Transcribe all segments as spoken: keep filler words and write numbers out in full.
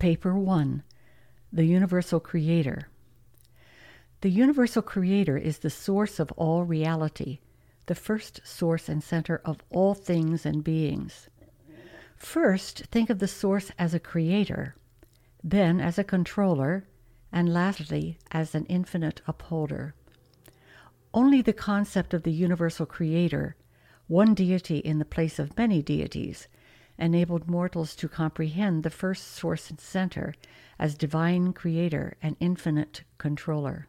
Paper one, The Universal Creator. The Universal Creator is the source of all reality, the first source and center of all things and beings. First, think of the source as a creator, then as a controller, and lastly as an infinite upholder. Only the concept of the universal creator, one deity in the place of many deities, enabled mortals to comprehend the first source and center as divine creator and infinite controller.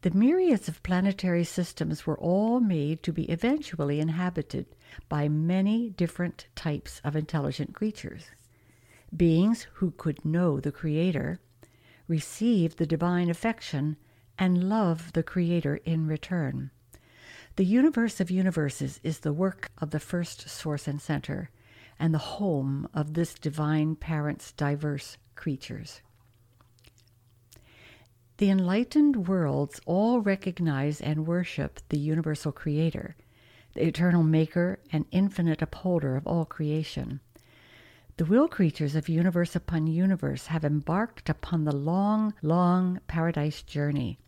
The myriads of planetary systems were all made to be eventually inhabited by many different types of intelligent creatures. Beings who could know the Creator, receive the divine affection, and love the Creator in return. The universe of universes is the work of the first source and center, and the home of this divine parent's diverse creatures. The enlightened worlds all recognize and worship the universal creator, the eternal maker and infinite upholder of all creation. The will creatures of universe upon universe have embarked upon the long, long paradise journey,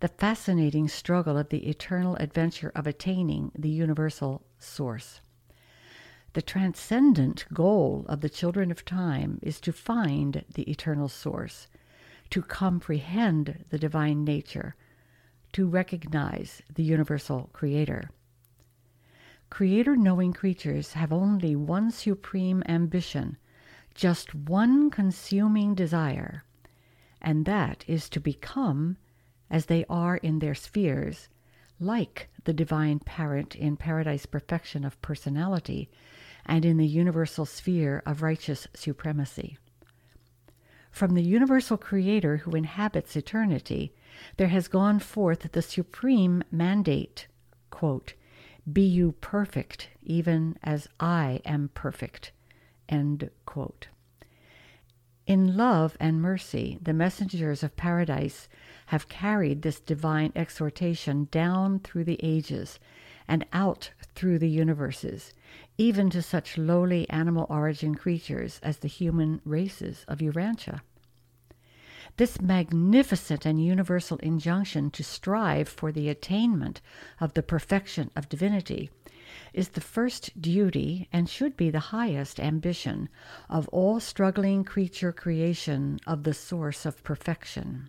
the fascinating struggle of the eternal adventure of attaining the universal source. The transcendent goal of the children of time is to find the eternal source, to comprehend the divine nature, to recognize the universal creator. Creator-knowing creatures have only one supreme ambition, just one consuming desire, and that is to become, as they are in their spheres, like the divine parent in paradise perfection of personality and in the universal sphere of righteous supremacy. From the universal creator who inhabits eternity, there has gone forth the supreme mandate, quote, "Be you perfect, even as I am perfect," end quote. In love and mercy, the messengers of paradise have carried this divine exhortation down through the ages and out through the universes, even to such lowly animal origin creatures as the human races of Urantia. This magnificent and universal injunction to strive for the attainment of the perfection of divinity is the first duty and should be the highest ambition of all struggling creature creation of the source of perfection.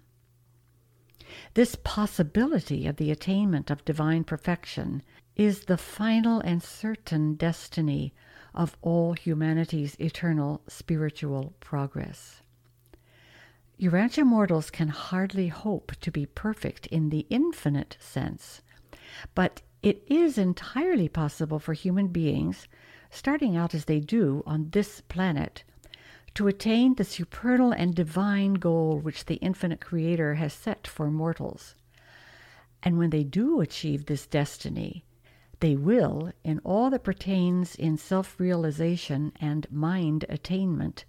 This possibility of the attainment of divine perfection is the final and certain destiny of all humanity's eternal spiritual progress. Urantia mortals can hardly hope to be perfect in the infinite sense, but it is entirely possible for human beings, starting out as they do on this planet, to attain the supernal and divine goal which the infinite creator has set for mortals. And when they do achieve this destiny, they will, in all that pertains in self-realization and mind attainment,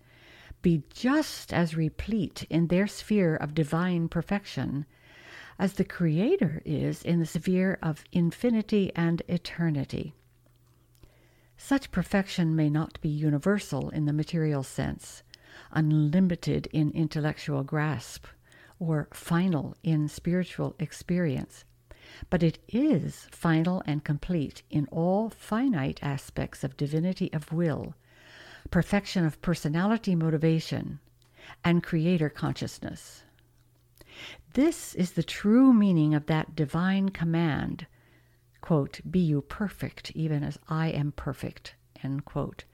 be just as replete in their sphere of divine perfection as the Creator is in the sphere of infinity and eternity. Such perfection may not be universal in the material sense, unlimited in intellectual grasp, or final in spiritual experience, but it is final and complete in all finite aspects of divinity of will, perfection of personality motivation, and creator consciousness. This is the true meaning of that divine command, quote, "Be you perfect, even as I am perfect," end quote,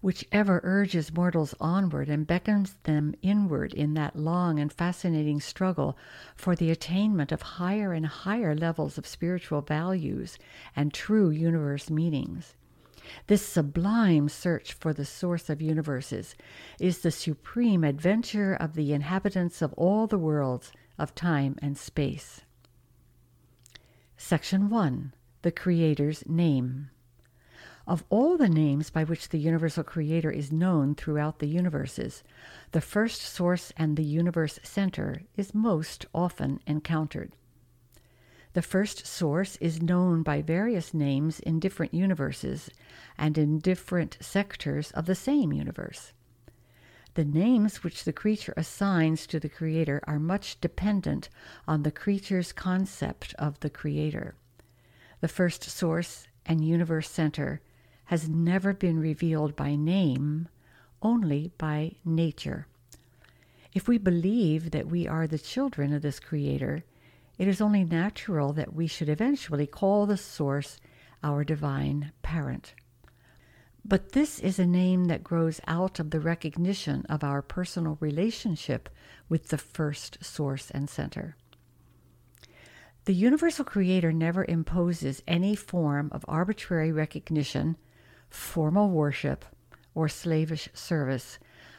which ever urges mortals onward and beckons them inward in that long and fascinating struggle for the attainment of higher and higher levels of spiritual values and true universe meanings. This sublime search for the source of universes is the supreme adventure of the inhabitants of all the worlds of time and space. Section one. The Creator's Name. Of all the names by which the universal creator is known throughout the universes, the first source and the universe center is most often encountered. The first source is known by various names in different universes and in different sectors of the same universe. The names which the creature assigns to the creator are much dependent on the creature's concept of the creator. The first source and universe center has never been revealed by name, only by nature. If we believe that we are the children of this creator, it is only natural that we should eventually call the source our divine parent. But this is a name that grows out of the recognition of our personal relationship with the first source and center. The universal creator never imposes any form of arbitrary recognition, formal worship, or slavish service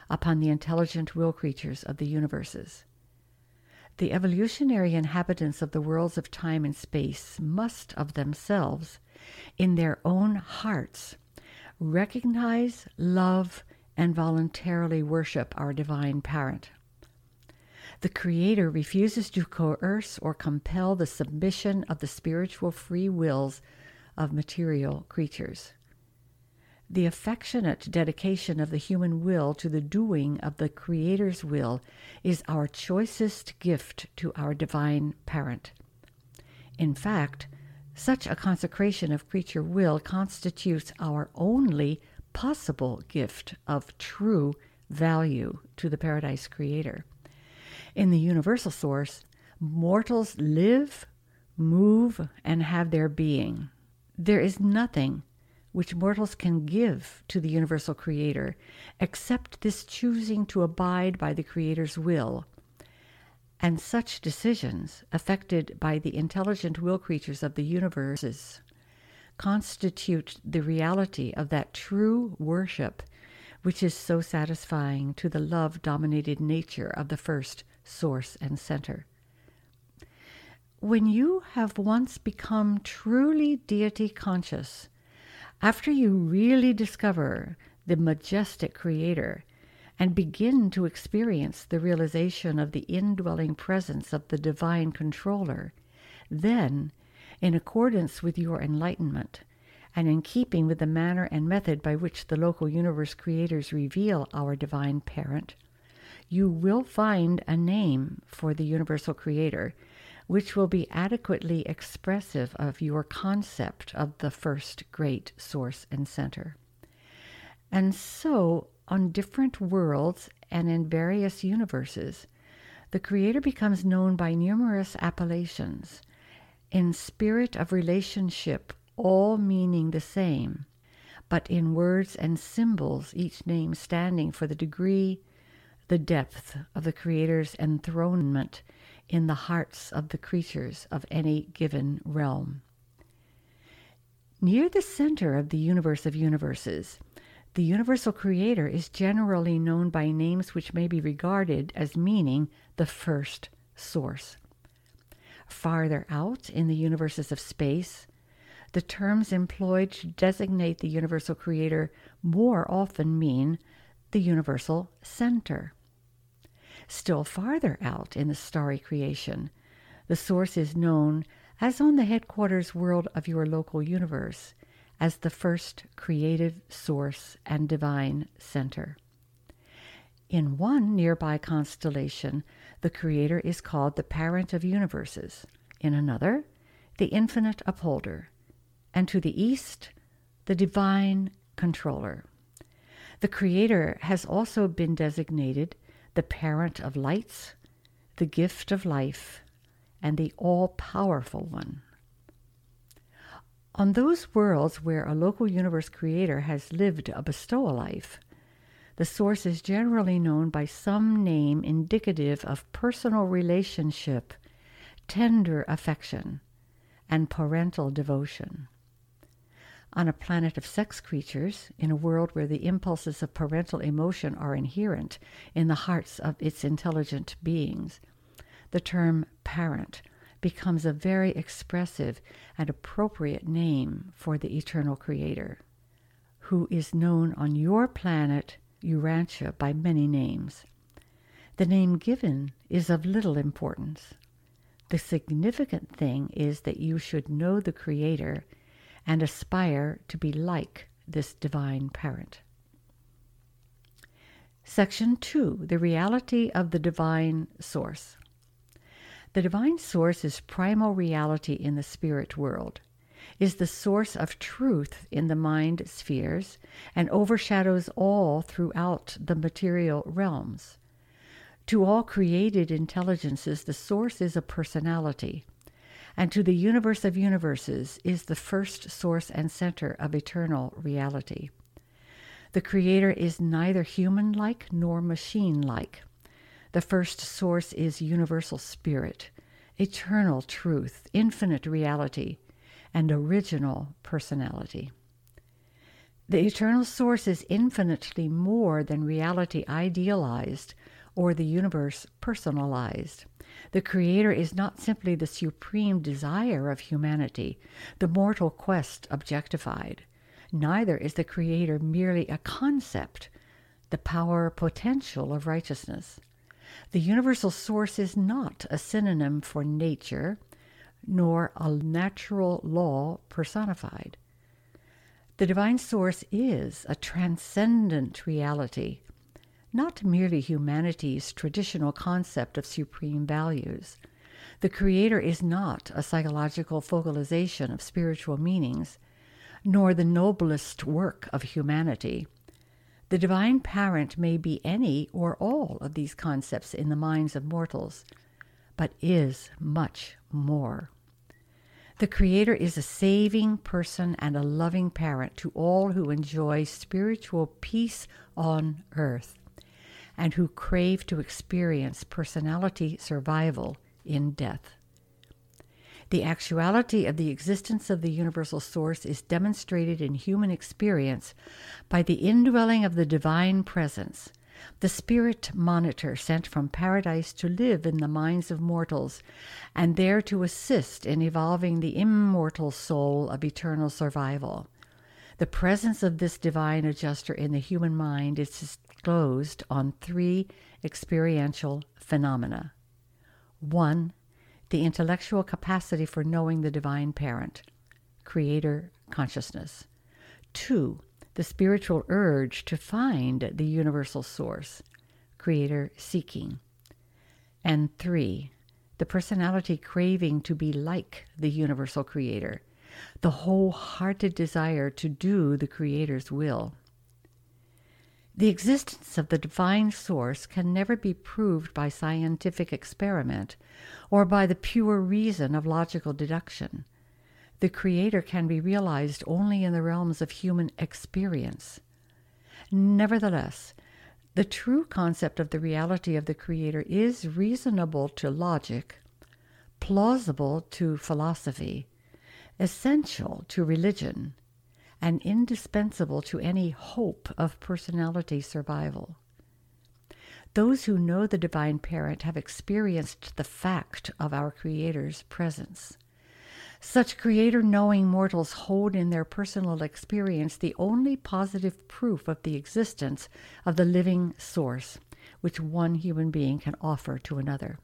upon the intelligent will creatures of the universes. The evolutionary inhabitants of the worlds of time and space must of themselves, in their own hearts, recognize, love, and voluntarily worship our divine parent. The Creator refuses to coerce or compel the submission of the spiritual free wills of material creatures. The affectionate dedication of the human will to the doing of the Creator's will is our choicest gift to our divine parent. In fact, such a consecration of creature will constitutes our only possible gift of true value to the Paradise Creator. In the universal source, mortals live, move, and have their being. There is nothing which mortals can give to the universal creator except this choosing to abide by the creator's will. And such decisions, effected by the intelligent will creatures of the universes, constitute the reality of that true worship which is so satisfying to the love-dominated nature of the first source and center. When you have once become truly deity conscious, after you really discover the majestic creator and begin to experience the realization of the indwelling presence of the divine controller, then, in accordance with your enlightenment, and in keeping with the manner and method by which the local universe creators reveal our divine parent, you will find a name for the universal creator which will be adequately expressive of your concept of the first great source and center. And so, on different worlds and in various universes, the Creator becomes known by numerous appellations, in spirit of relationship, all meaning the same, but in words and symbols, each name standing for the degree, the depth of the Creator's enthronement in the hearts of the creatures of any given realm. Near the center of the universe of universes, the universal creator is generally known by names which may be regarded as meaning the first source. Farther out in the universes of space, the terms employed to designate the universal creator more often mean the universal center. Still farther out in the starry creation, the source is known, as on the headquarters world of your local universe, as the first creative source and divine center. In one nearby constellation, the Creator is called the Parent of Universes, in another, the Infinite Upholder, and to the east, the Divine Controller. The Creator has also been designated the Parent of Lights, the Gift of Life, and the All-Powerful One. On those worlds where a local universe creator has lived a bestowal life, the source is generally known by some name indicative of personal relationship, tender affection, and parental devotion. On a planet of sex creatures, in a world where the impulses of parental emotion are inherent in the hearts of its intelligent beings, the term parent becomes a very expressive and appropriate name for the eternal creator, who is known on your planet, Urantia, by many names. The name given is of little importance. The significant thing is that you should know the creator and aspire to be like this divine parent. Section two, the reality of the divine source. The divine source is primal reality in the spirit world, is the source of truth in the mind spheres, and overshadows all throughout the material realms. To all created intelligences, the source is a personality, and to the universe of universes is the first source and center of eternal reality. The Creator is neither human-like nor machine-like. The first source is universal spirit, eternal truth, infinite reality, and original personality. The eternal source is infinitely more than reality idealized or the universe personalized. The Creator is not simply the supreme desire of humanity, the mortal quest objectified. Neither is the Creator merely a concept, the power potential of righteousness. The universal source is not a synonym for nature, nor a natural law personified. The divine source is a transcendent reality, not merely humanity's traditional concept of supreme values. The Creator is not a psychological focalization of spiritual meanings, nor the noblest work of humanity. The divine parent may be any or all of these concepts in the minds of mortals, but is much more. The Creator is a saving person and a loving parent to all who enjoy spiritual peace on earth and who crave to experience personality survival in death. The actuality of the existence of the universal source is demonstrated in human experience by the indwelling of the divine presence, the spirit monitor sent from paradise to live in the minds of mortals and there to assist in evolving the immortal soul of eternal survival. The presence of this divine adjuster in the human mind is disclosed on three experiential phenomena. One, the intellectual capacity for knowing the divine parent, creator consciousness. Two, the spiritual urge to find the universal source, creator seeking. And three, the personality craving to be like the universal creator, the wholehearted desire to do the creator's will. The existence of the divine source can never be proved by scientific experiment or by the pure reason of logical deduction. The Creator can be realized only in the realms of human experience. Nevertheless, the true concept of the reality of the Creator is reasonable to logic, plausible to philosophy, essential to religion, and indispensable to any hope of personality survival. Those who know the Divine Parent have experienced the fact of our Creator's presence. Such Creator-knowing mortals hold in their personal experience the only positive proof of the existence of the living source, which one human being can offer to another.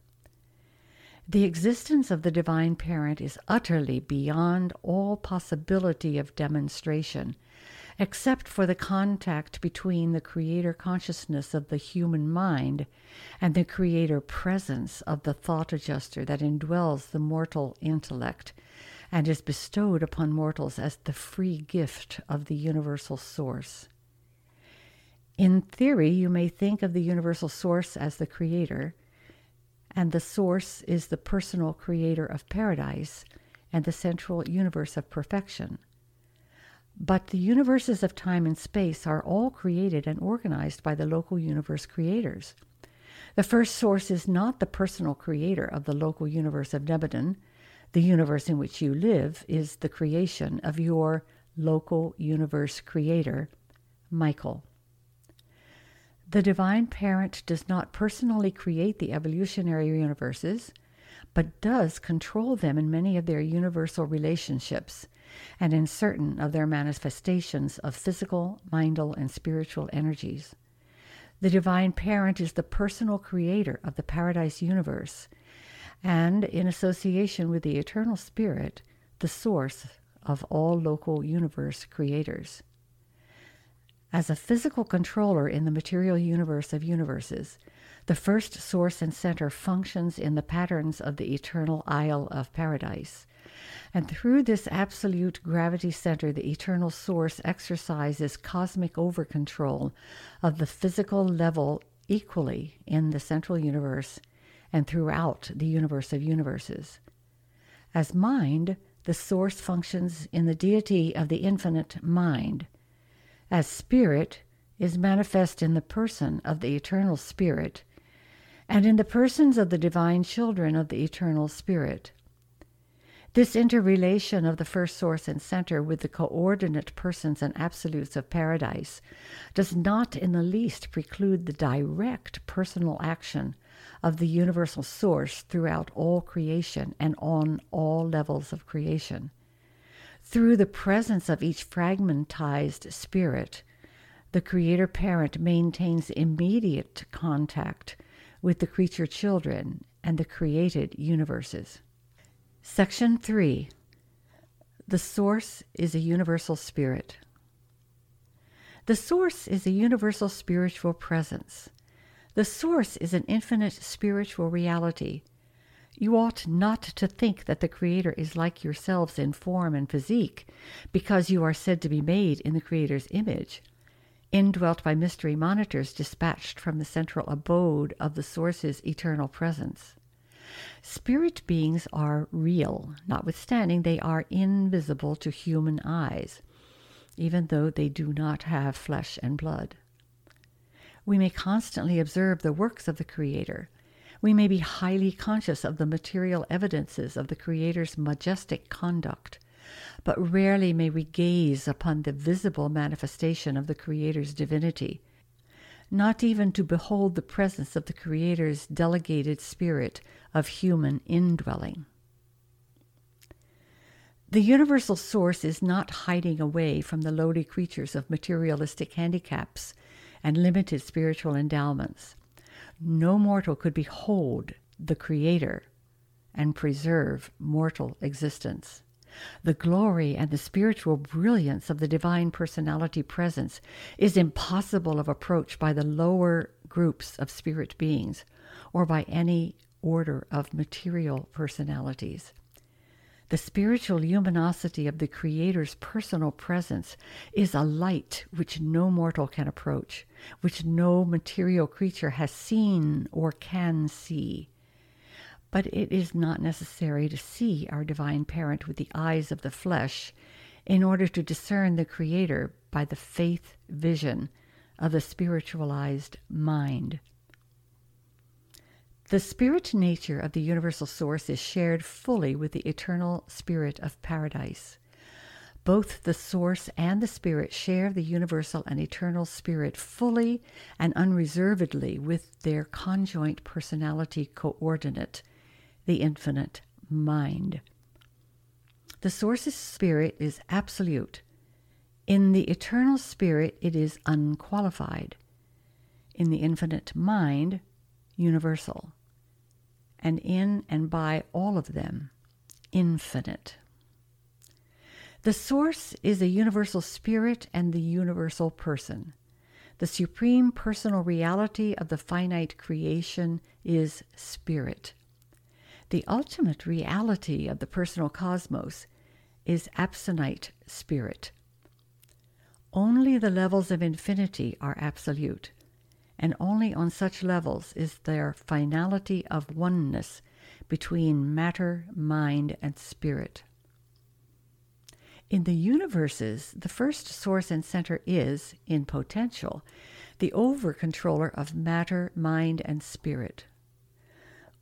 The existence of the Divine Parent is utterly beyond all possibility of demonstration, except for the contact between the Creator consciousness of the human mind and the Creator presence of the thought adjuster that indwells the mortal intellect and is bestowed upon mortals as the free gift of the universal source. In theory, you may think of the universal source as the Creator, and the source is the personal creator of paradise and the central universe of perfection. But the universes of time and space are all created and organized by the local universe creators. The first source is not the personal creator of the local universe of Nebadon. The universe in which you live is the creation of your local universe creator, Michael. The Divine Parent does not personally create the evolutionary universes, but does control them in many of their universal relationships and in certain of their manifestations of physical, mindal, and spiritual energies. The Divine Parent is the personal creator of the Paradise Universe and, in association with the Eternal Spirit, the source of all local universe creators. as a physical controller in the material universe of universes. The first source and center functions in the patterns of the eternal Isle of Paradise. And through this absolute gravity center, the eternal source exercises cosmic over-control of the physical level equally in the central universe and throughout the universe of universes. As mind, the source functions in the deity of the infinite mind. As spirit is manifest in the person of the eternal spirit and in the persons of the divine children of the eternal spirit. This interrelation of the first source and center with the coordinate persons and absolutes of paradise does not in the least preclude the direct personal action of the universal source throughout all creation and on all levels of creation. Through the presence of each fragmentized spirit, the creator parent maintains immediate contact with the creature children and the created universes. Section three. The Source is a Universal Spirit. The Source is a universal spiritual presence. The Source is an infinite spiritual reality. You ought not to think that the Creator is like yourselves in form and physique, because you are said to be made in the Creator's image, indwelt by mystery monitors dispatched from the central abode of the Source's eternal presence. Spirit beings are real, notwithstanding they are invisible to human eyes, even though they do not have flesh and blood. We may constantly observe the works of the Creator. We may be highly conscious of the material evidences of the Creator's majestic conduct, but rarely may we gaze upon the visible manifestation of the Creator's divinity, not even to behold the presence of the Creator's delegated spirit of human indwelling. The universal source is not hiding away from the lowly creatures of materialistic handicaps and limited spiritual endowments. No mortal could behold the Creator and preserve mortal existence. The glory and the spiritual brilliance of the divine personality presence is impossible of approach by the lower groups of spirit beings or by any order of material personalities. The spiritual luminosity of the Creator's personal presence is a light which no mortal can approach, which no material creature has seen or can see. But it is not necessary to see our divine parent with the eyes of the flesh in order to discern the Creator by the faith vision of the spiritualized mind. The spirit nature of the universal source is shared fully with the eternal spirit of paradise. Both the source and the spirit share the universal and eternal spirit fully and unreservedly with their conjoint personality coordinate, the infinite mind. The source's spirit is absolute. In the eternal spirit, it is unqualified. In the infinite mind, universal. And in and by all of them, infinite. The source is a universal spirit and the universal person. The supreme personal reality of the finite creation is spirit. The ultimate reality of the personal cosmos is absolute spirit. Only the levels of infinity are absolute, and only on such levels is there finality of oneness between matter, mind, and spirit. In the universes, the first source and center is, in potential, the over-controller of matter, mind, and spirit.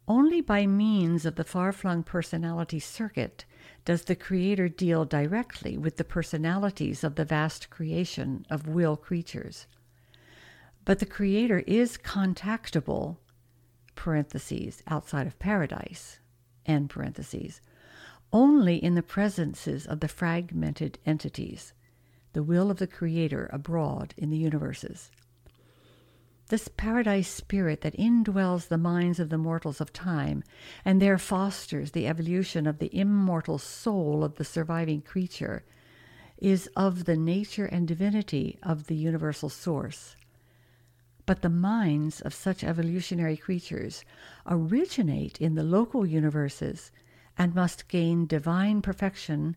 Only by means of the far-flung personality circuit does the Creator deal directly with the personalities of the vast creation of will creatures. But the Creator is contactable, parentheses, outside of paradise, end parentheses, only in the presences of the fragmented entities, the will of the Creator abroad in the universes. This paradise spirit that indwells the minds of the mortals of time and there fosters the evolution of the immortal soul of the surviving creature is of the nature and divinity of the universal source. But the minds of such evolutionary creatures originate in the local universes and must gain divine perfection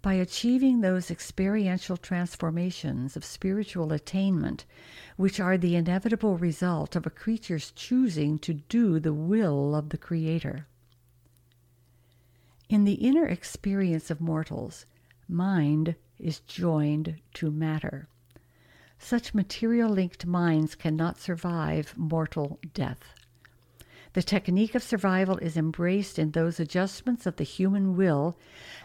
by achieving those experiential transformations of spiritual attainment which are the inevitable result of a creature's choosing to do the will of the Creator. In the inner experience of mortals, mind is joined to matter. Such material-linked minds cannot survive mortal death. The technique of survival is embraced in those adjustments of the human will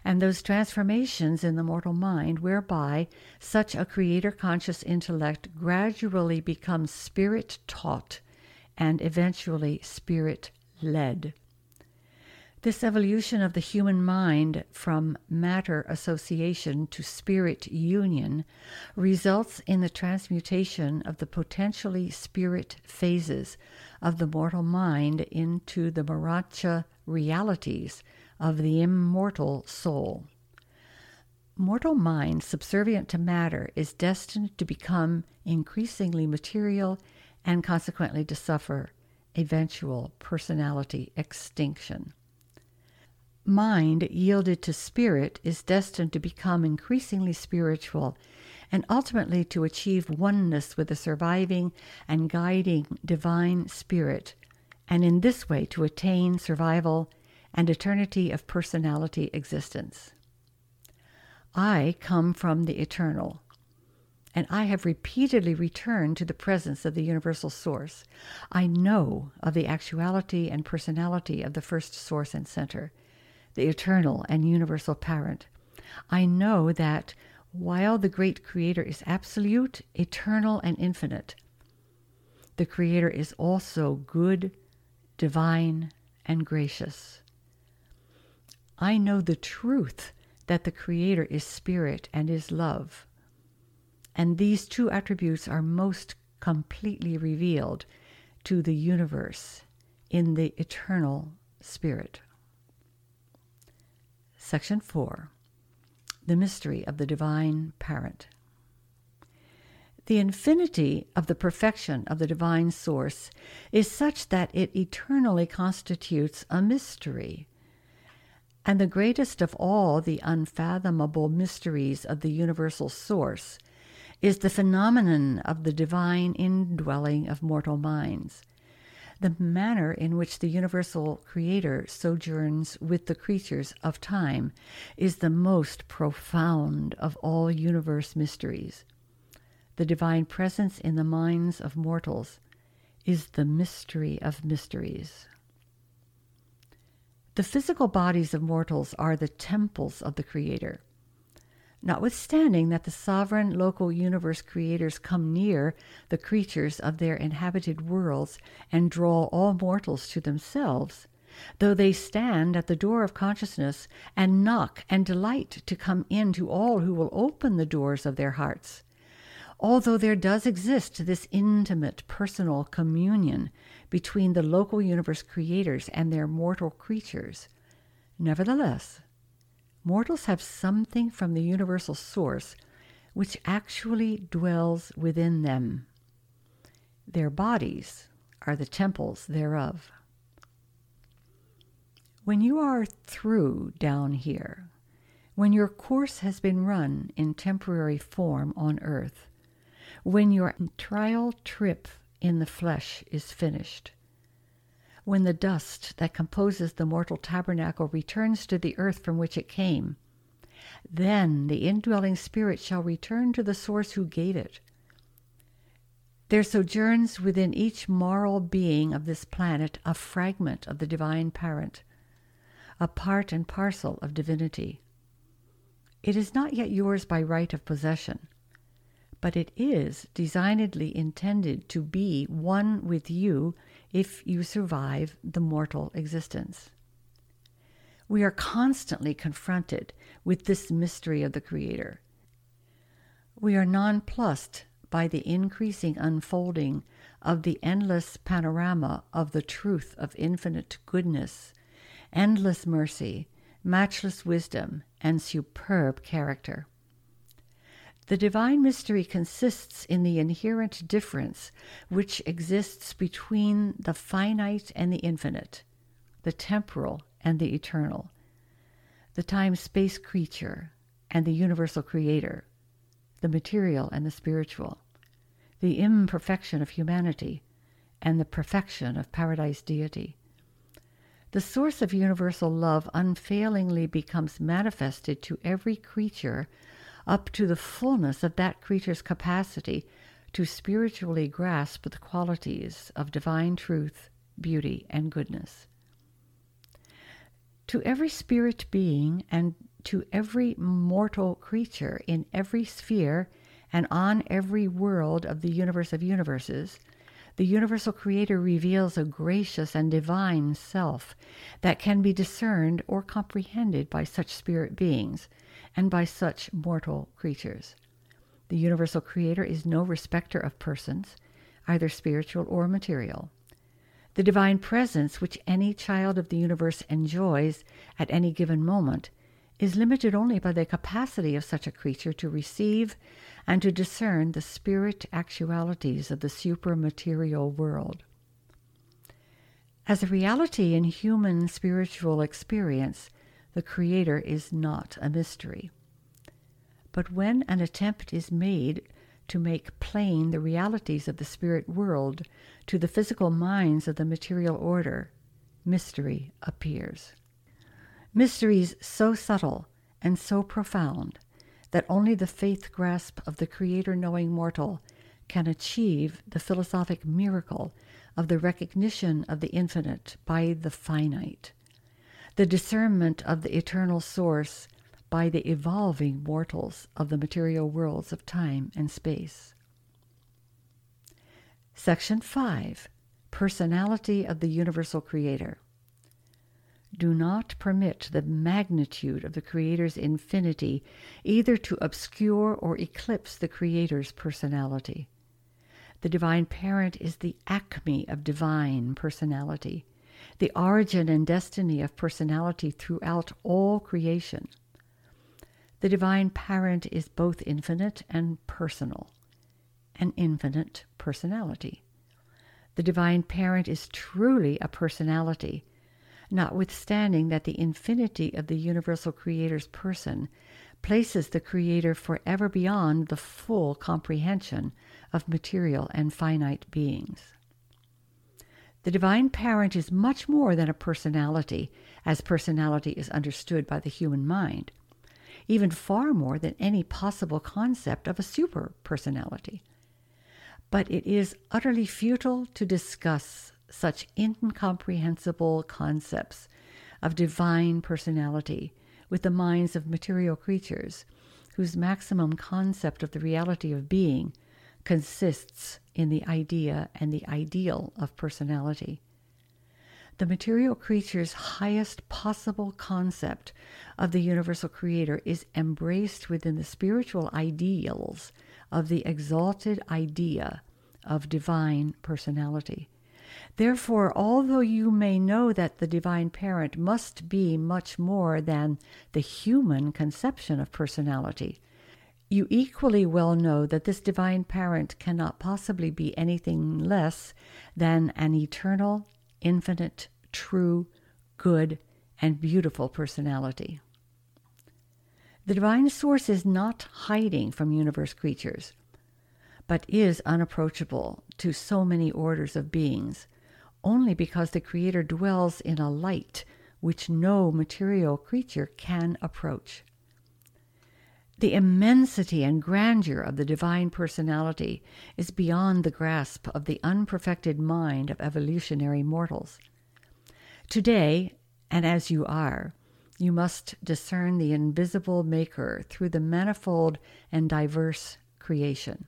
and those transformations in the mortal mind whereby such a creator-conscious intellect gradually becomes spirit-taught and eventually spirit-led. This evolution of the human mind from matter association to spirit union results in the transmutation of the potentially spirit phases of the mortal mind into the Maratcha realities of the immortal soul. Mortal mind subservient to matter is destined to become increasingly material and consequently to suffer eventual personality extinction. Mind yielded to spirit is destined to become increasingly spiritual and ultimately to achieve oneness with the surviving and guiding divine spirit, and in this way to attain survival and eternity of personality existence. I come from the eternal, and I have repeatedly returned to the presence of the universal source. I know of the actuality and personality of the first source and center, the eternal and universal parent. I know that while the great Creator is absolute, eternal, and infinite, the Creator is also good, divine, and gracious. I know the truth that the Creator is spirit and is love, and these two attributes are most completely revealed to the universe in the eternal spirit. Section four. The Mystery of the Divine Parent. The infinity of the perfection of the Divine Source is such that it eternally constitutes a mystery. And the greatest of all the unfathomable mysteries of the Universal Source is the phenomenon of the divine indwelling of mortal minds, the manner in which the universal Creator sojourns with the creatures of time is the most profound of all universe mysteries. The divine presence in the minds of mortals is the mystery of mysteries. The physical bodies of mortals are the temples of the Creator. Notwithstanding that the sovereign local universe creators come near the creatures of their inhabited worlds and draw all mortals to themselves, though they stand at the door of consciousness and knock and delight to come in to all who will open the doors of their hearts, although there does exist this intimate personal communion between the local universe creators and their mortal creatures, nevertheless, mortals have something from the universal source which actually dwells within them. Their bodies are the temples thereof. When you are through down here, when your course has been run in temporary form on earth, when your trial trip in the flesh is finished, when the dust that composes the mortal tabernacle returns to the earth from which it came, then the indwelling spirit shall return to the source who gave it. There sojourns within each moral being of this planet a fragment of the divine parent, a part and parcel of divinity. It is not yet yours by right of possession, but it is designedly intended to be one with you if you survive the mortal existence. We are constantly confronted with this mystery of the Creator. We are nonplussed by the increasing unfolding of the endless panorama of the truth of infinite goodness, endless mercy, matchless wisdom, and superb character. The divine mystery consists in the inherent difference which exists between the finite and the infinite, the temporal and the eternal, the time-space creature and the universal creator, the material and the spiritual, the imperfection of humanity and the perfection of paradise deity. The source of universal love unfailingly becomes manifested to every creature up to the fullness of that creature's capacity to spiritually grasp the qualities of divine truth, beauty, and goodness. To every spirit being and to every mortal creature in every sphere and on every world of the universe of universes, the universal creator reveals a gracious and divine self that can be discerned or comprehended by such spirit beings and by such mortal creatures. The universal creator is no respecter of persons, either spiritual or material. The divine presence which any child of the universe enjoys at any given moment is limited only by the capacity of such a creature to receive and to discern the spirit actualities of the supramaterial world. As a reality in human spiritual experience, the Creator is not a mystery. But when an attempt is made to make plain the realities of the spirit world to the physical minds of the material order, mystery appears. Mysteries so subtle and so profound that only the faith grasp of the creator-knowing mortal can achieve the philosophic miracle of the recognition of the infinite by the finite, the discernment of the eternal source by the evolving mortals of the material worlds of time and space. Section five. Personality of the Universal Creator. Do not permit the magnitude of the Creator's infinity either to obscure or eclipse the Creator's personality. The Divine Parent is the acme of divine personality, the origin and destiny of personality throughout all creation. The Divine Parent is both infinite and personal, an infinite personality. The Divine Parent is truly a personality, notwithstanding that the infinity of the universal Creator's person places the Creator forever beyond the full comprehension of material and finite beings. The Divine Parent is much more than a personality, as personality is understood by the human mind, even far more than any possible concept of a super-personality. But it is utterly futile to discuss such incomprehensible concepts of divine personality with the minds of material creatures whose maximum concept of the reality of being consists in the idea and the ideal of personality. The material creature's highest possible concept of the universal creator is embraced within the spiritual ideals of the exalted idea of divine personality. Therefore, although you may know that the Divine Parent must be much more than the human conception of personality, you equally well know that this Divine Parent cannot possibly be anything less than an eternal, infinite, true, good, and beautiful personality. The Divine Source is not hiding from universe creatures, but is unapproachable to so many orders of beings, only because the Creator dwells in a light which no material creature can approach. The immensity and grandeur of the divine personality is beyond the grasp of the unperfected mind of evolutionary mortals. Today, and as you are, you must discern the invisible Maker through the manifold and diverse creation,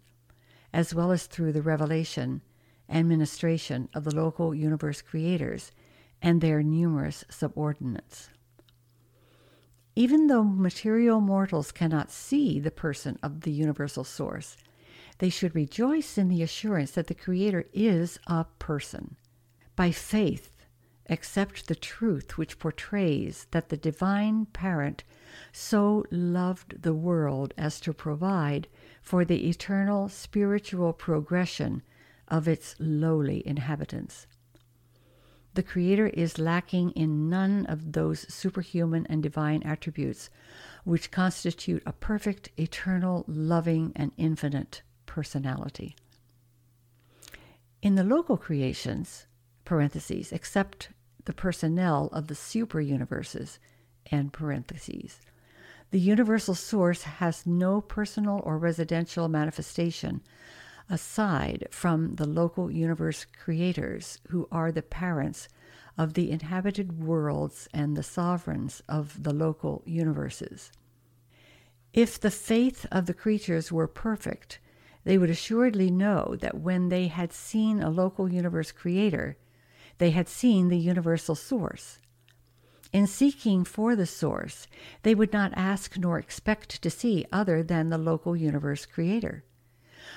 as well as through the revelation and ministration of the local universe creators and their numerous subordinates. Even though material mortals cannot see the person of the universal source, they should rejoice in the assurance that the Creator is a person. By faith, accept the truth which portrays that the Divine Parent so loved the world as to provide for the eternal spiritual progression of its lowly inhabitants. The Creator is lacking in none of those superhuman and divine attributes which constitute a perfect, eternal, loving, and infinite personality. In the local creations, parentheses, except the personnel of the super universes, and parentheses, the universal source has no personal or residential manifestation aside from the local universe creators who are the parents of the inhabited worlds and the sovereigns of the local universes. If the faith of the creatures were perfect, they would assuredly know that when they had seen a local universe creator, they had seen the universal source. In seeking for the source, they would not ask nor expect to see other than the local universe creator.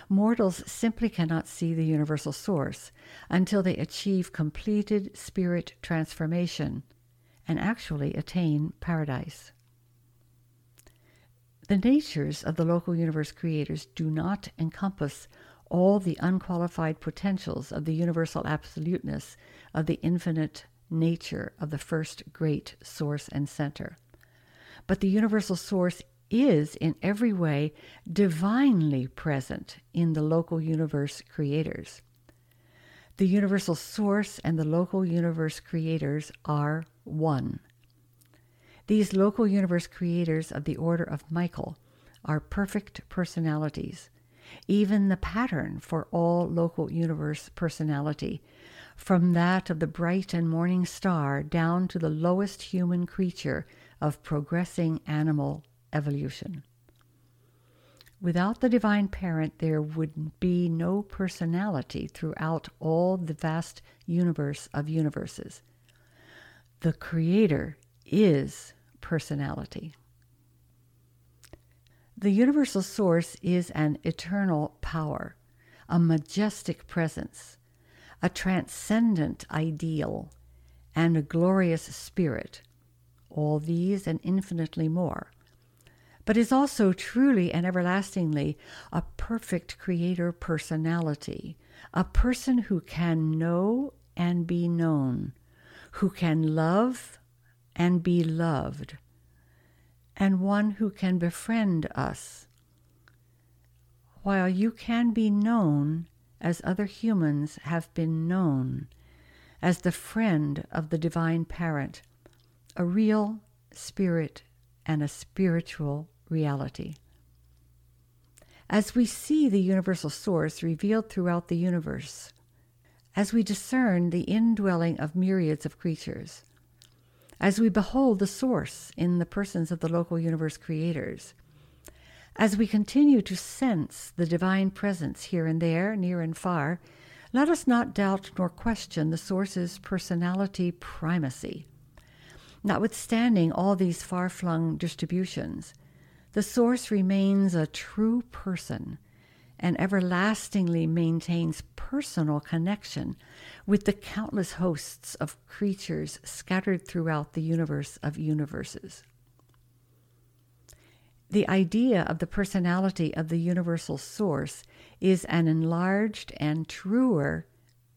Mortals simply cannot see the universal source until they achieve completed spirit transformation and actually attain paradise. The natures of the local universe creators do not encompass all the unqualified potentials of the universal absoluteness of the infinite nature of the first great source and center. But the universal source is in every way divinely present in the local universe creators. The universal source and the local universe creators are one. These local universe creators of the order of Michael are perfect personalities, even the pattern for all local universe personality, from that of the bright and morning star down to the lowest human creature of progressing animal evolution. Without the divine parent, there would be no personality throughout all the vast universe of universes. The Creator is personality. The universal source is an eternal power, a majestic presence, a transcendent ideal, and a glorious spirit, all these and infinitely more, but is also truly and everlastingly a perfect creator personality, a person who can know and be known, who can love and be loved, and one who can befriend us. While you can be known as other humans have been known, as the friend of the divine parent, a real spirit and a spiritual reality. As we see the universal source revealed throughout the universe, as we discern the indwelling of myriads of creatures, as we behold the source in the persons of the local universe creators, as we continue to sense the divine presence here and there, near and far, let us not doubt nor question the source's personality primacy. Notwithstanding all these far-flung distributions, the source remains a true person and everlastingly maintains personal connection with the countless hosts of creatures scattered throughout the universe of universes. The idea of the personality of the universal source is an enlarged and truer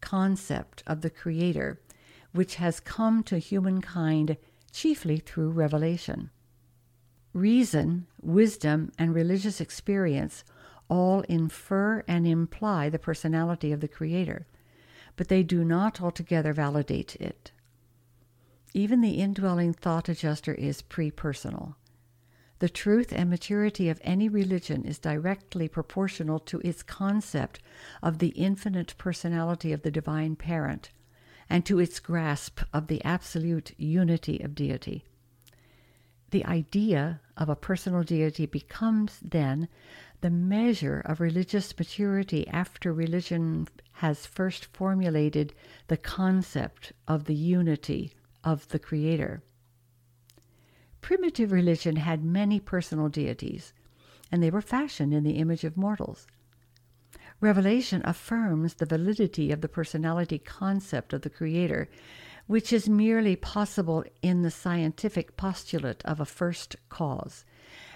concept of the Creator, which has come to humankind chiefly through revelation. Reason, wisdom, and religious experience all infer and imply the personality of the Creator, but they do not altogether validate it. Even the indwelling thought adjuster is pre-personal. The truth and maturity of any religion is directly proportional to its concept of the infinite personality of the divine parent and to its grasp of the absolute unity of deity. The idea of a personal deity becomes, then, the measure of religious maturity after religion has first formulated the concept of the unity of the Creator. Primitive religion had many personal deities, and they were fashioned in the image of mortals. Revelation affirms the validity of the personality concept of the Creator, which is merely possible in the scientific postulate of a first cause,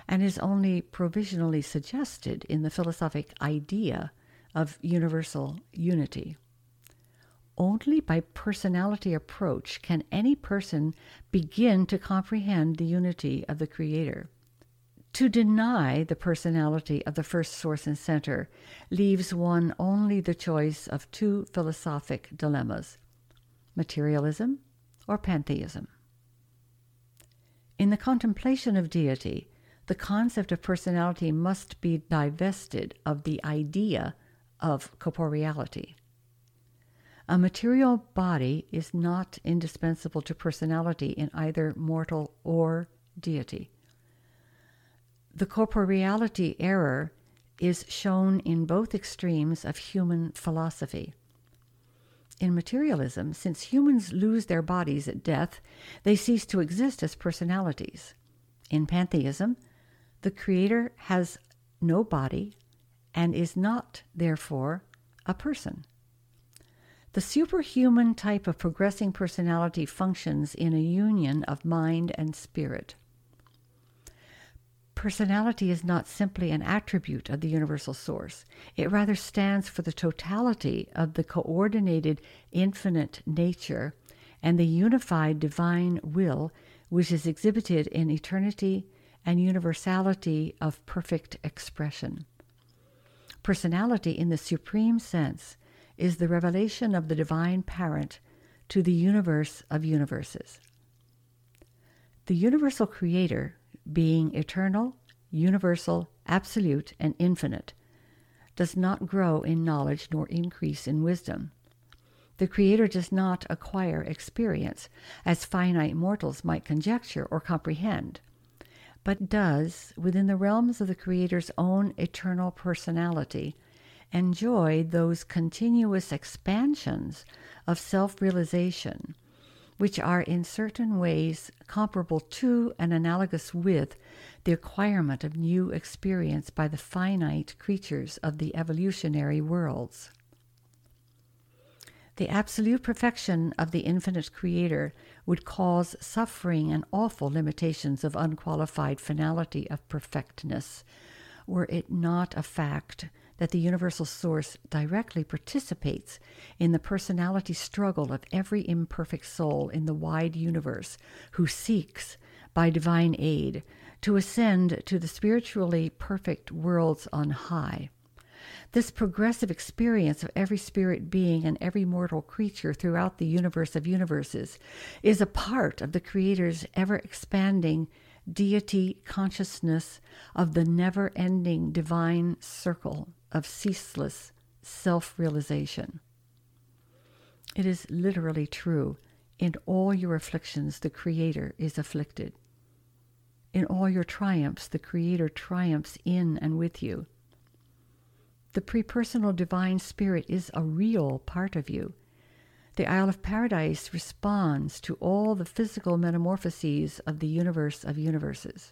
and is only provisionally suggested in the philosophic idea of universal unity. Only by personality approach can any person begin to comprehend the unity of the Creator. To deny the personality of the first source and center leaves one only the choice of two philosophic dilemmas, materialism or pantheism. In the contemplation of deity, the concept of personality must be divested of the idea of corporeality. A material body is not indispensable to personality in either mortal or deity. The corporeality error is shown in both extremes of human philosophy. In materialism, since humans lose their bodies at death, they cease to exist as personalities. In pantheism, the Creator has no body and is not, therefore, a person. The superhuman type of progressing personality functions in a union of mind and spirit. Personality is not simply an attribute of the universal source. It rather stands for the totality of the coordinated infinite nature and the unified divine will which is exhibited in eternity and universality of perfect expression. Personality in the supreme sense is the revelation of the Divine Parent to the universe of universes. The universal Creator, being eternal, universal, absolute, and infinite, does not grow in knowledge nor increase in wisdom. The Creator does not acquire experience, as finite mortals might conjecture or comprehend, but does, within the realms of the Creator's own eternal personality, enjoy those continuous expansions of self-realization, which are in certain ways comparable to and analogous with the acquirement of new experience by the finite creatures of the evolutionary worlds. The absolute perfection of the infinite Creator would cause suffering and awful limitations of unqualified finality of perfectness, were it not a fact that the universal source directly participates in the personality struggle of every imperfect soul in the wide universe who seeks, by divine aid, to ascend to the spiritually perfect worlds on high. This progressive experience of every spirit being and every mortal creature throughout the universe of universes is a part of the Creator's ever-expanding deity consciousness of the never-ending divine circle of ceaseless self-realization. It is literally true. In all your afflictions, the Creator is afflicted. In all your triumphs, the Creator triumphs in and with you. The pre-personal divine spirit is a real part of you. The Isle of Paradise responds to all the physical metamorphoses of the universe of universes.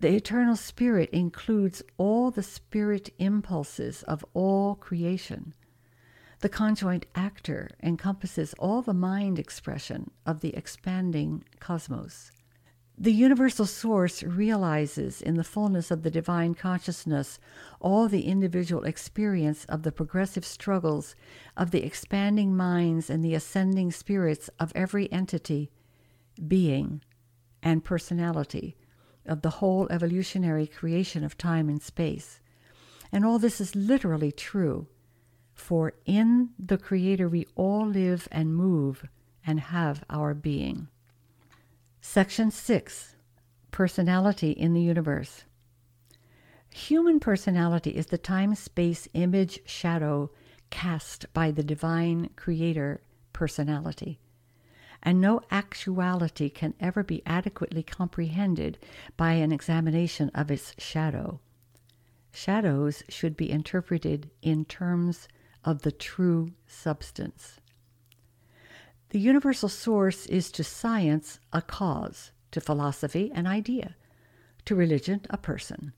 The eternal spirit includes all the spirit impulses of all creation. The conjoint actor encompasses all the mind expression of the expanding cosmos. The universal source realizes in the fullness of the divine consciousness all the individual experience of the progressive struggles of the expanding minds and the ascending spirits of every entity, being, and personality of the whole evolutionary creation of time and space. And all this is literally true, for in the Creator we all live and move and have our being. Section six. Personality in the Universe. Human personality is the time-space image shadow cast by the divine Creator personality, and no actuality can ever be adequately comprehended by an examination of its shadow. Shadows should be interpreted in terms of the true substance. The universal source is to science a cause, to philosophy an idea, to religion a person,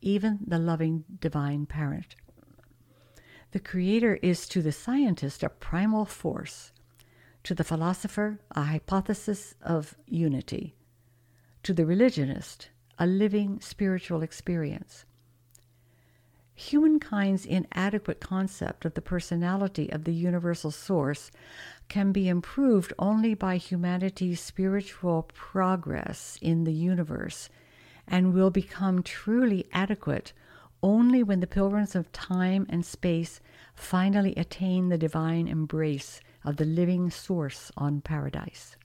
even the loving divine parent. The Creator is to the scientist a primal force, to the philosopher a hypothesis of unity, to the religionist a living spiritual experience. Humankind's inadequate concept of the personality of the universal source can be improved only by humanity's spiritual progress in the universe, and will become truly adequate only when the pilgrims of time and space finally attain the divine embrace of the living source on paradise.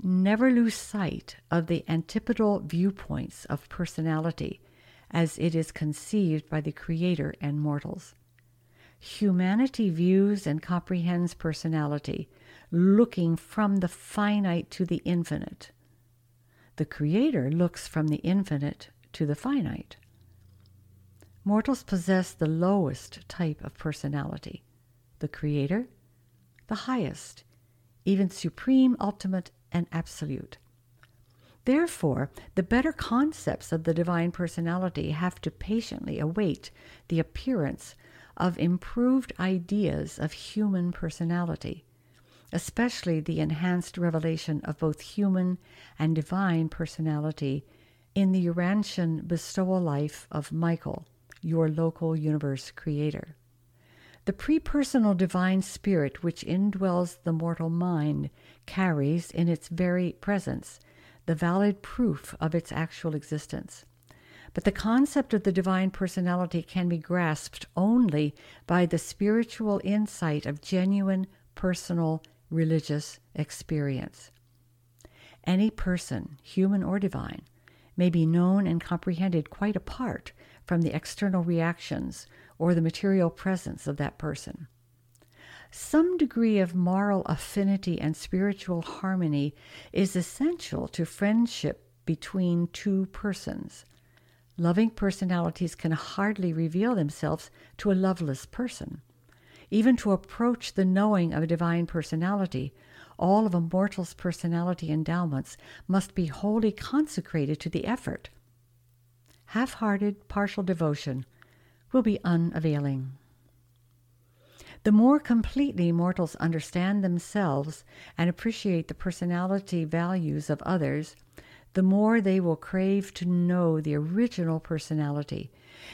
Never lose sight of the antipodal viewpoints of personality as it is conceived by the Creator and mortals. Humanity views and comprehends personality, looking from the finite to the infinite. The Creator looks from the infinite to the finite. Mortals possess the lowest type of personality, the Creator the highest, even supreme, ultimate, and absolute. Therefore, the better concepts of the divine personality have to patiently await the appearance of improved ideas of human personality, especially the enhanced revelation of both human and divine personality in the Urantian bestowal life of Michael, your local universe creator. The pre-personal divine spirit which indwells the mortal mind carries in its very presence the valid proof of its actual existence. But the concept of the divine personality can be grasped only by the spiritual insight of genuine personal religious experience. Any person, human or divine, may be known and comprehended quite apart from the external reactions or the material presence of that person. Some degree of moral affinity and spiritual harmony is essential to friendship between two persons. Loving personalities can hardly reveal themselves to a loveless person. Even to approach the knowing of a divine personality, all of a mortal's personality endowments must be wholly consecrated to the effort. Half-hearted, partial devotion will be unavailing. The more completely mortals understand themselves and appreciate the personality values of others, the more they will crave to know the original personality,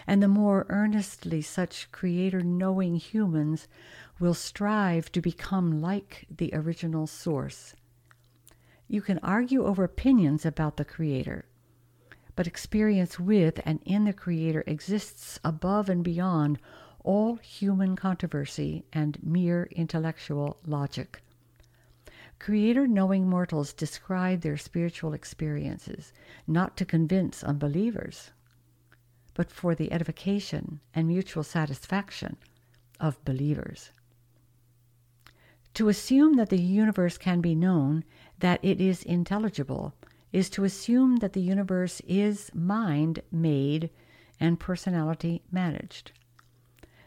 and the more earnestly such creator-knowing humans will strive to become like the original source. You can argue over opinions about the Creator, but experience with and in the Creator exists above and beyond all human controversy and mere intellectual logic. Creator-knowing mortals describe their spiritual experiences, not to convince unbelievers, but for the edification and mutual satisfaction of believers. To assume that the universe can be known, that it is intelligible, is to assume that the universe is mind made and personality managed.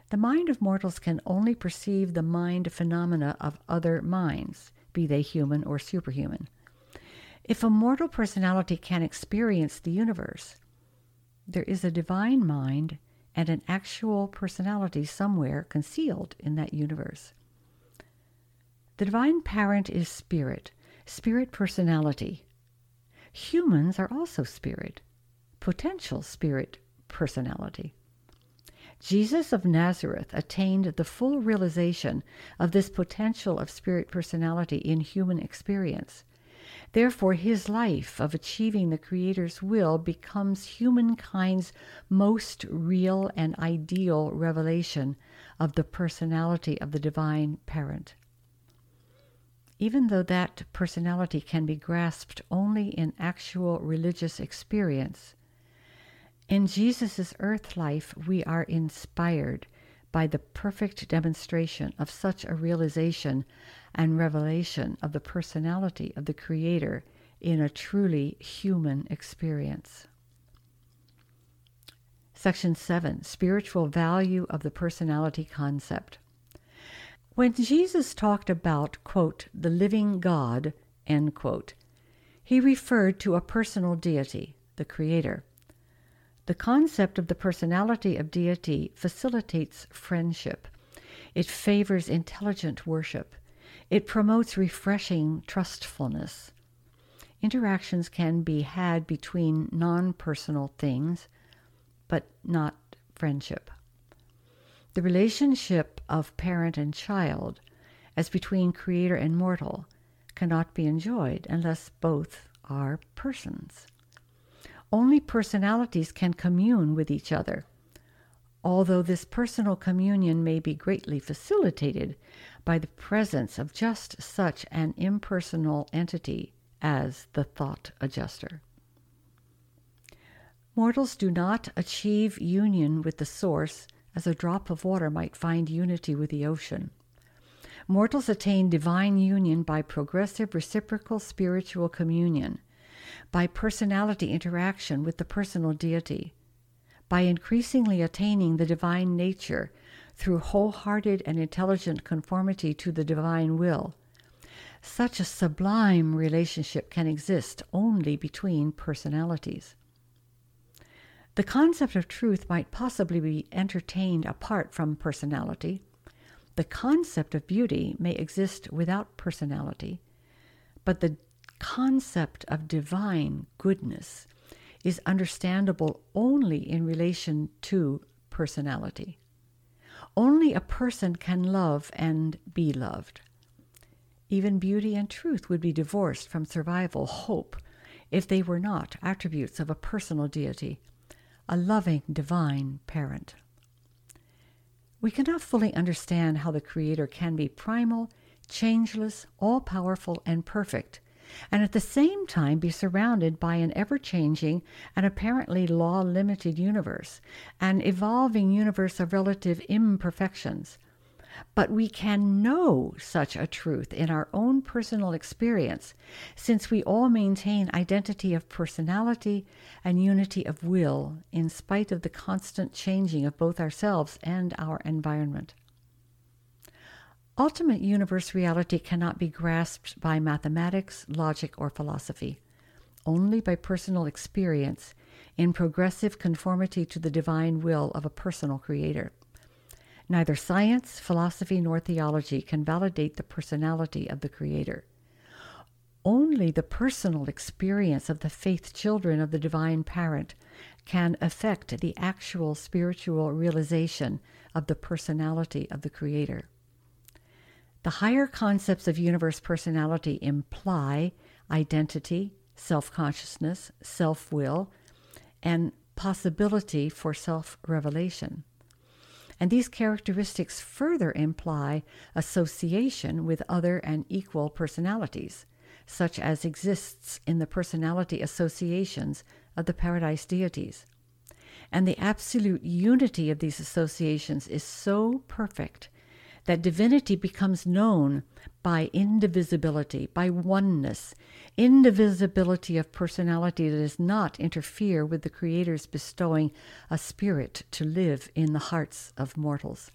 The mind of mortals can only perceive the mind phenomena of other minds, be they human or superhuman. If a mortal personality can experience the universe, there is a divine mind and an actual personality somewhere concealed in that universe. The divine parent is spirit, spirit personality. Humans are also spirit, potential spirit personality. Jesus of Nazareth attained the full realization of this potential of spirit personality in human experience. Therefore, his life of achieving the Creator's will becomes humankind's most real and ideal revelation of the personality of the divine parent. Even though that personality can be grasped only in actual religious experience, in Jesus' earth life, we are inspired by the perfect demonstration of such a realization and revelation of the personality of the Creator in a truly human experience. Section seven, Spiritual Value of the Personality Concept. When Jesus talked about, quote, the living God, end quote, he referred to a personal deity, the Creator. The concept of the personality of deity facilitates friendship. It favors intelligent worship. It promotes refreshing trustfulness. Interactions can be had between non-personal things, but not friendship. The relationship of parent and child, as between creator and mortal, cannot be enjoyed unless both are persons. Only personalities can commune with each other, although this personal communion may be greatly facilitated by the presence of just such an impersonal entity as the thought adjuster. Mortals do not achieve union with the source as a drop of water might find unity with the ocean. Mortals attain divine union by progressive reciprocal spiritual communion, by personality interaction with the personal deity, by increasingly attaining the divine nature through wholehearted and intelligent conformity to the divine will. Such a sublime relationship can exist only between personalities. The concept of truth might possibly be entertained apart from personality. The concept of beauty may exist without personality, but the concept of divine goodness is understandable only in relation to personality. Only a person can love and be loved. Even beauty and truth would be divorced from survival hope if they were not attributes of a personal deity, a loving divine parent. We cannot fully understand how the Creator can be primal, changeless, all-powerful, and perfect, and at the same time be surrounded by an ever-changing and apparently law-limited universe, an evolving universe of relative imperfections. But we can know such a truth in our own personal experience, since we all maintain identity of personality and unity of will in spite of the constant changing of both ourselves and our environment. Ultimate universe reality cannot be grasped by mathematics, logic, or philosophy, only by personal experience in progressive conformity to the divine will of a personal creator. Neither science, philosophy, nor theology can validate the personality of the Creator. Only the personal experience of the faith children of the Divine Parent can affect the actual spiritual realization of the personality of the Creator. The higher concepts of universe personality imply identity, self-consciousness, self-will, and possibility for self-revelation. And these characteristics further imply association with other and equal personalities, such as exists in the personality associations of the paradise deities. And the absolute unity of these associations is so perfect that divinity becomes known by indivisibility, by oneness, indivisibility of personality that does not interfere with the Creator's bestowing a spirit to live in the hearts of mortals.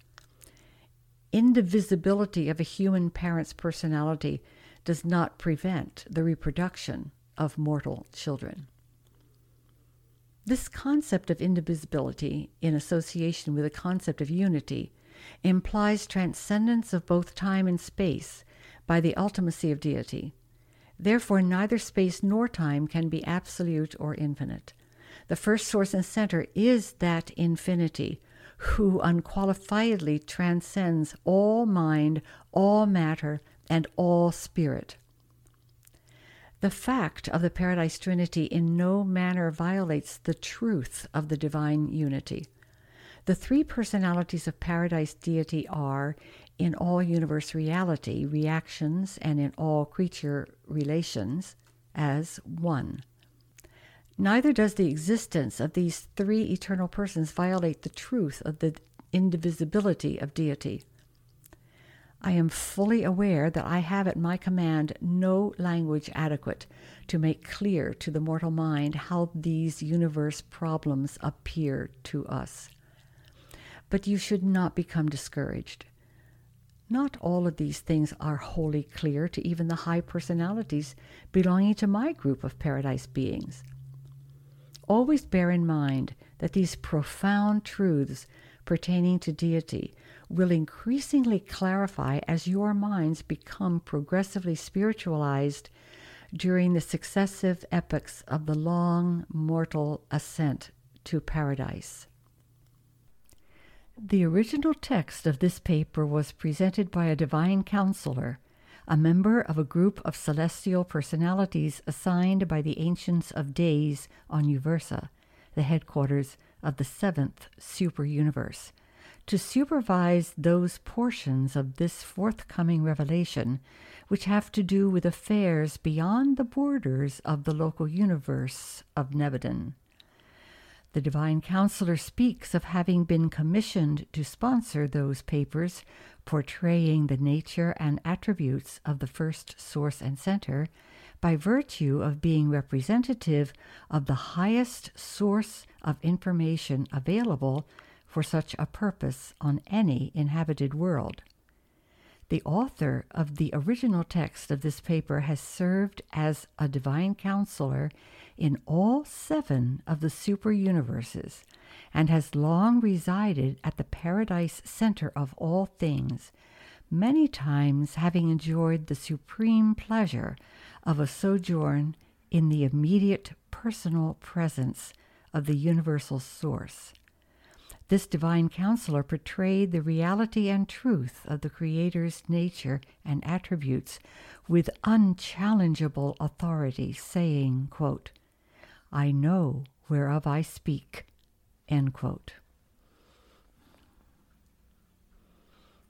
Indivisibility of a human parent's personality does not prevent the reproduction of mortal children. This concept of indivisibility, in association with the concept of unity, implies transcendence of both time and space by the ultimacy of deity. Therefore, neither space nor time can be absolute or infinite. The first source and center is that infinity, who unqualifiedly transcends all mind, all matter, and all spirit. The fact of the Paradise Trinity in no manner violates the truth of the divine unity. The three personalities of Paradise Deity are, in all universe reality, reactions, and in all creature relations, as one. Neither does the existence of these three eternal persons violate the truth of the indivisibility of deity. I am fully aware that I have at my command no language adequate to make clear to the mortal mind how these universe problems appear to us. But you should not become discouraged. Not all of these things are wholly clear to even the high personalities belonging to my group of paradise beings. Always bear in mind that these profound truths pertaining to deity will increasingly clarify as your minds become progressively spiritualized, during the successive epochs of the long mortal ascent to paradise. The original text of this paper was presented by a divine counselor, a member of a group of celestial personalities assigned by the Ancients of Days on Uversa, the headquarters of the seventh super-universe, to supervise those portions of this forthcoming revelation which have to do with affairs beyond the borders of the local universe of Nebadon. The divine counselor speaks of having been commissioned to sponsor those papers portraying the nature and attributes of the first source and center by virtue of being representative of the highest source of information available for such a purpose on any inhabited world. The author of the original text of this paper has served as a divine counselor in all seven of the super-universes and has long resided at the paradise center of all things, many times having enjoyed the supreme pleasure of a sojourn in the immediate personal presence of the universal source. This divine counselor portrayed the reality and truth of the Creator's nature and attributes with unchallengeable authority, saying, quote, "I know whereof I speak," end quote.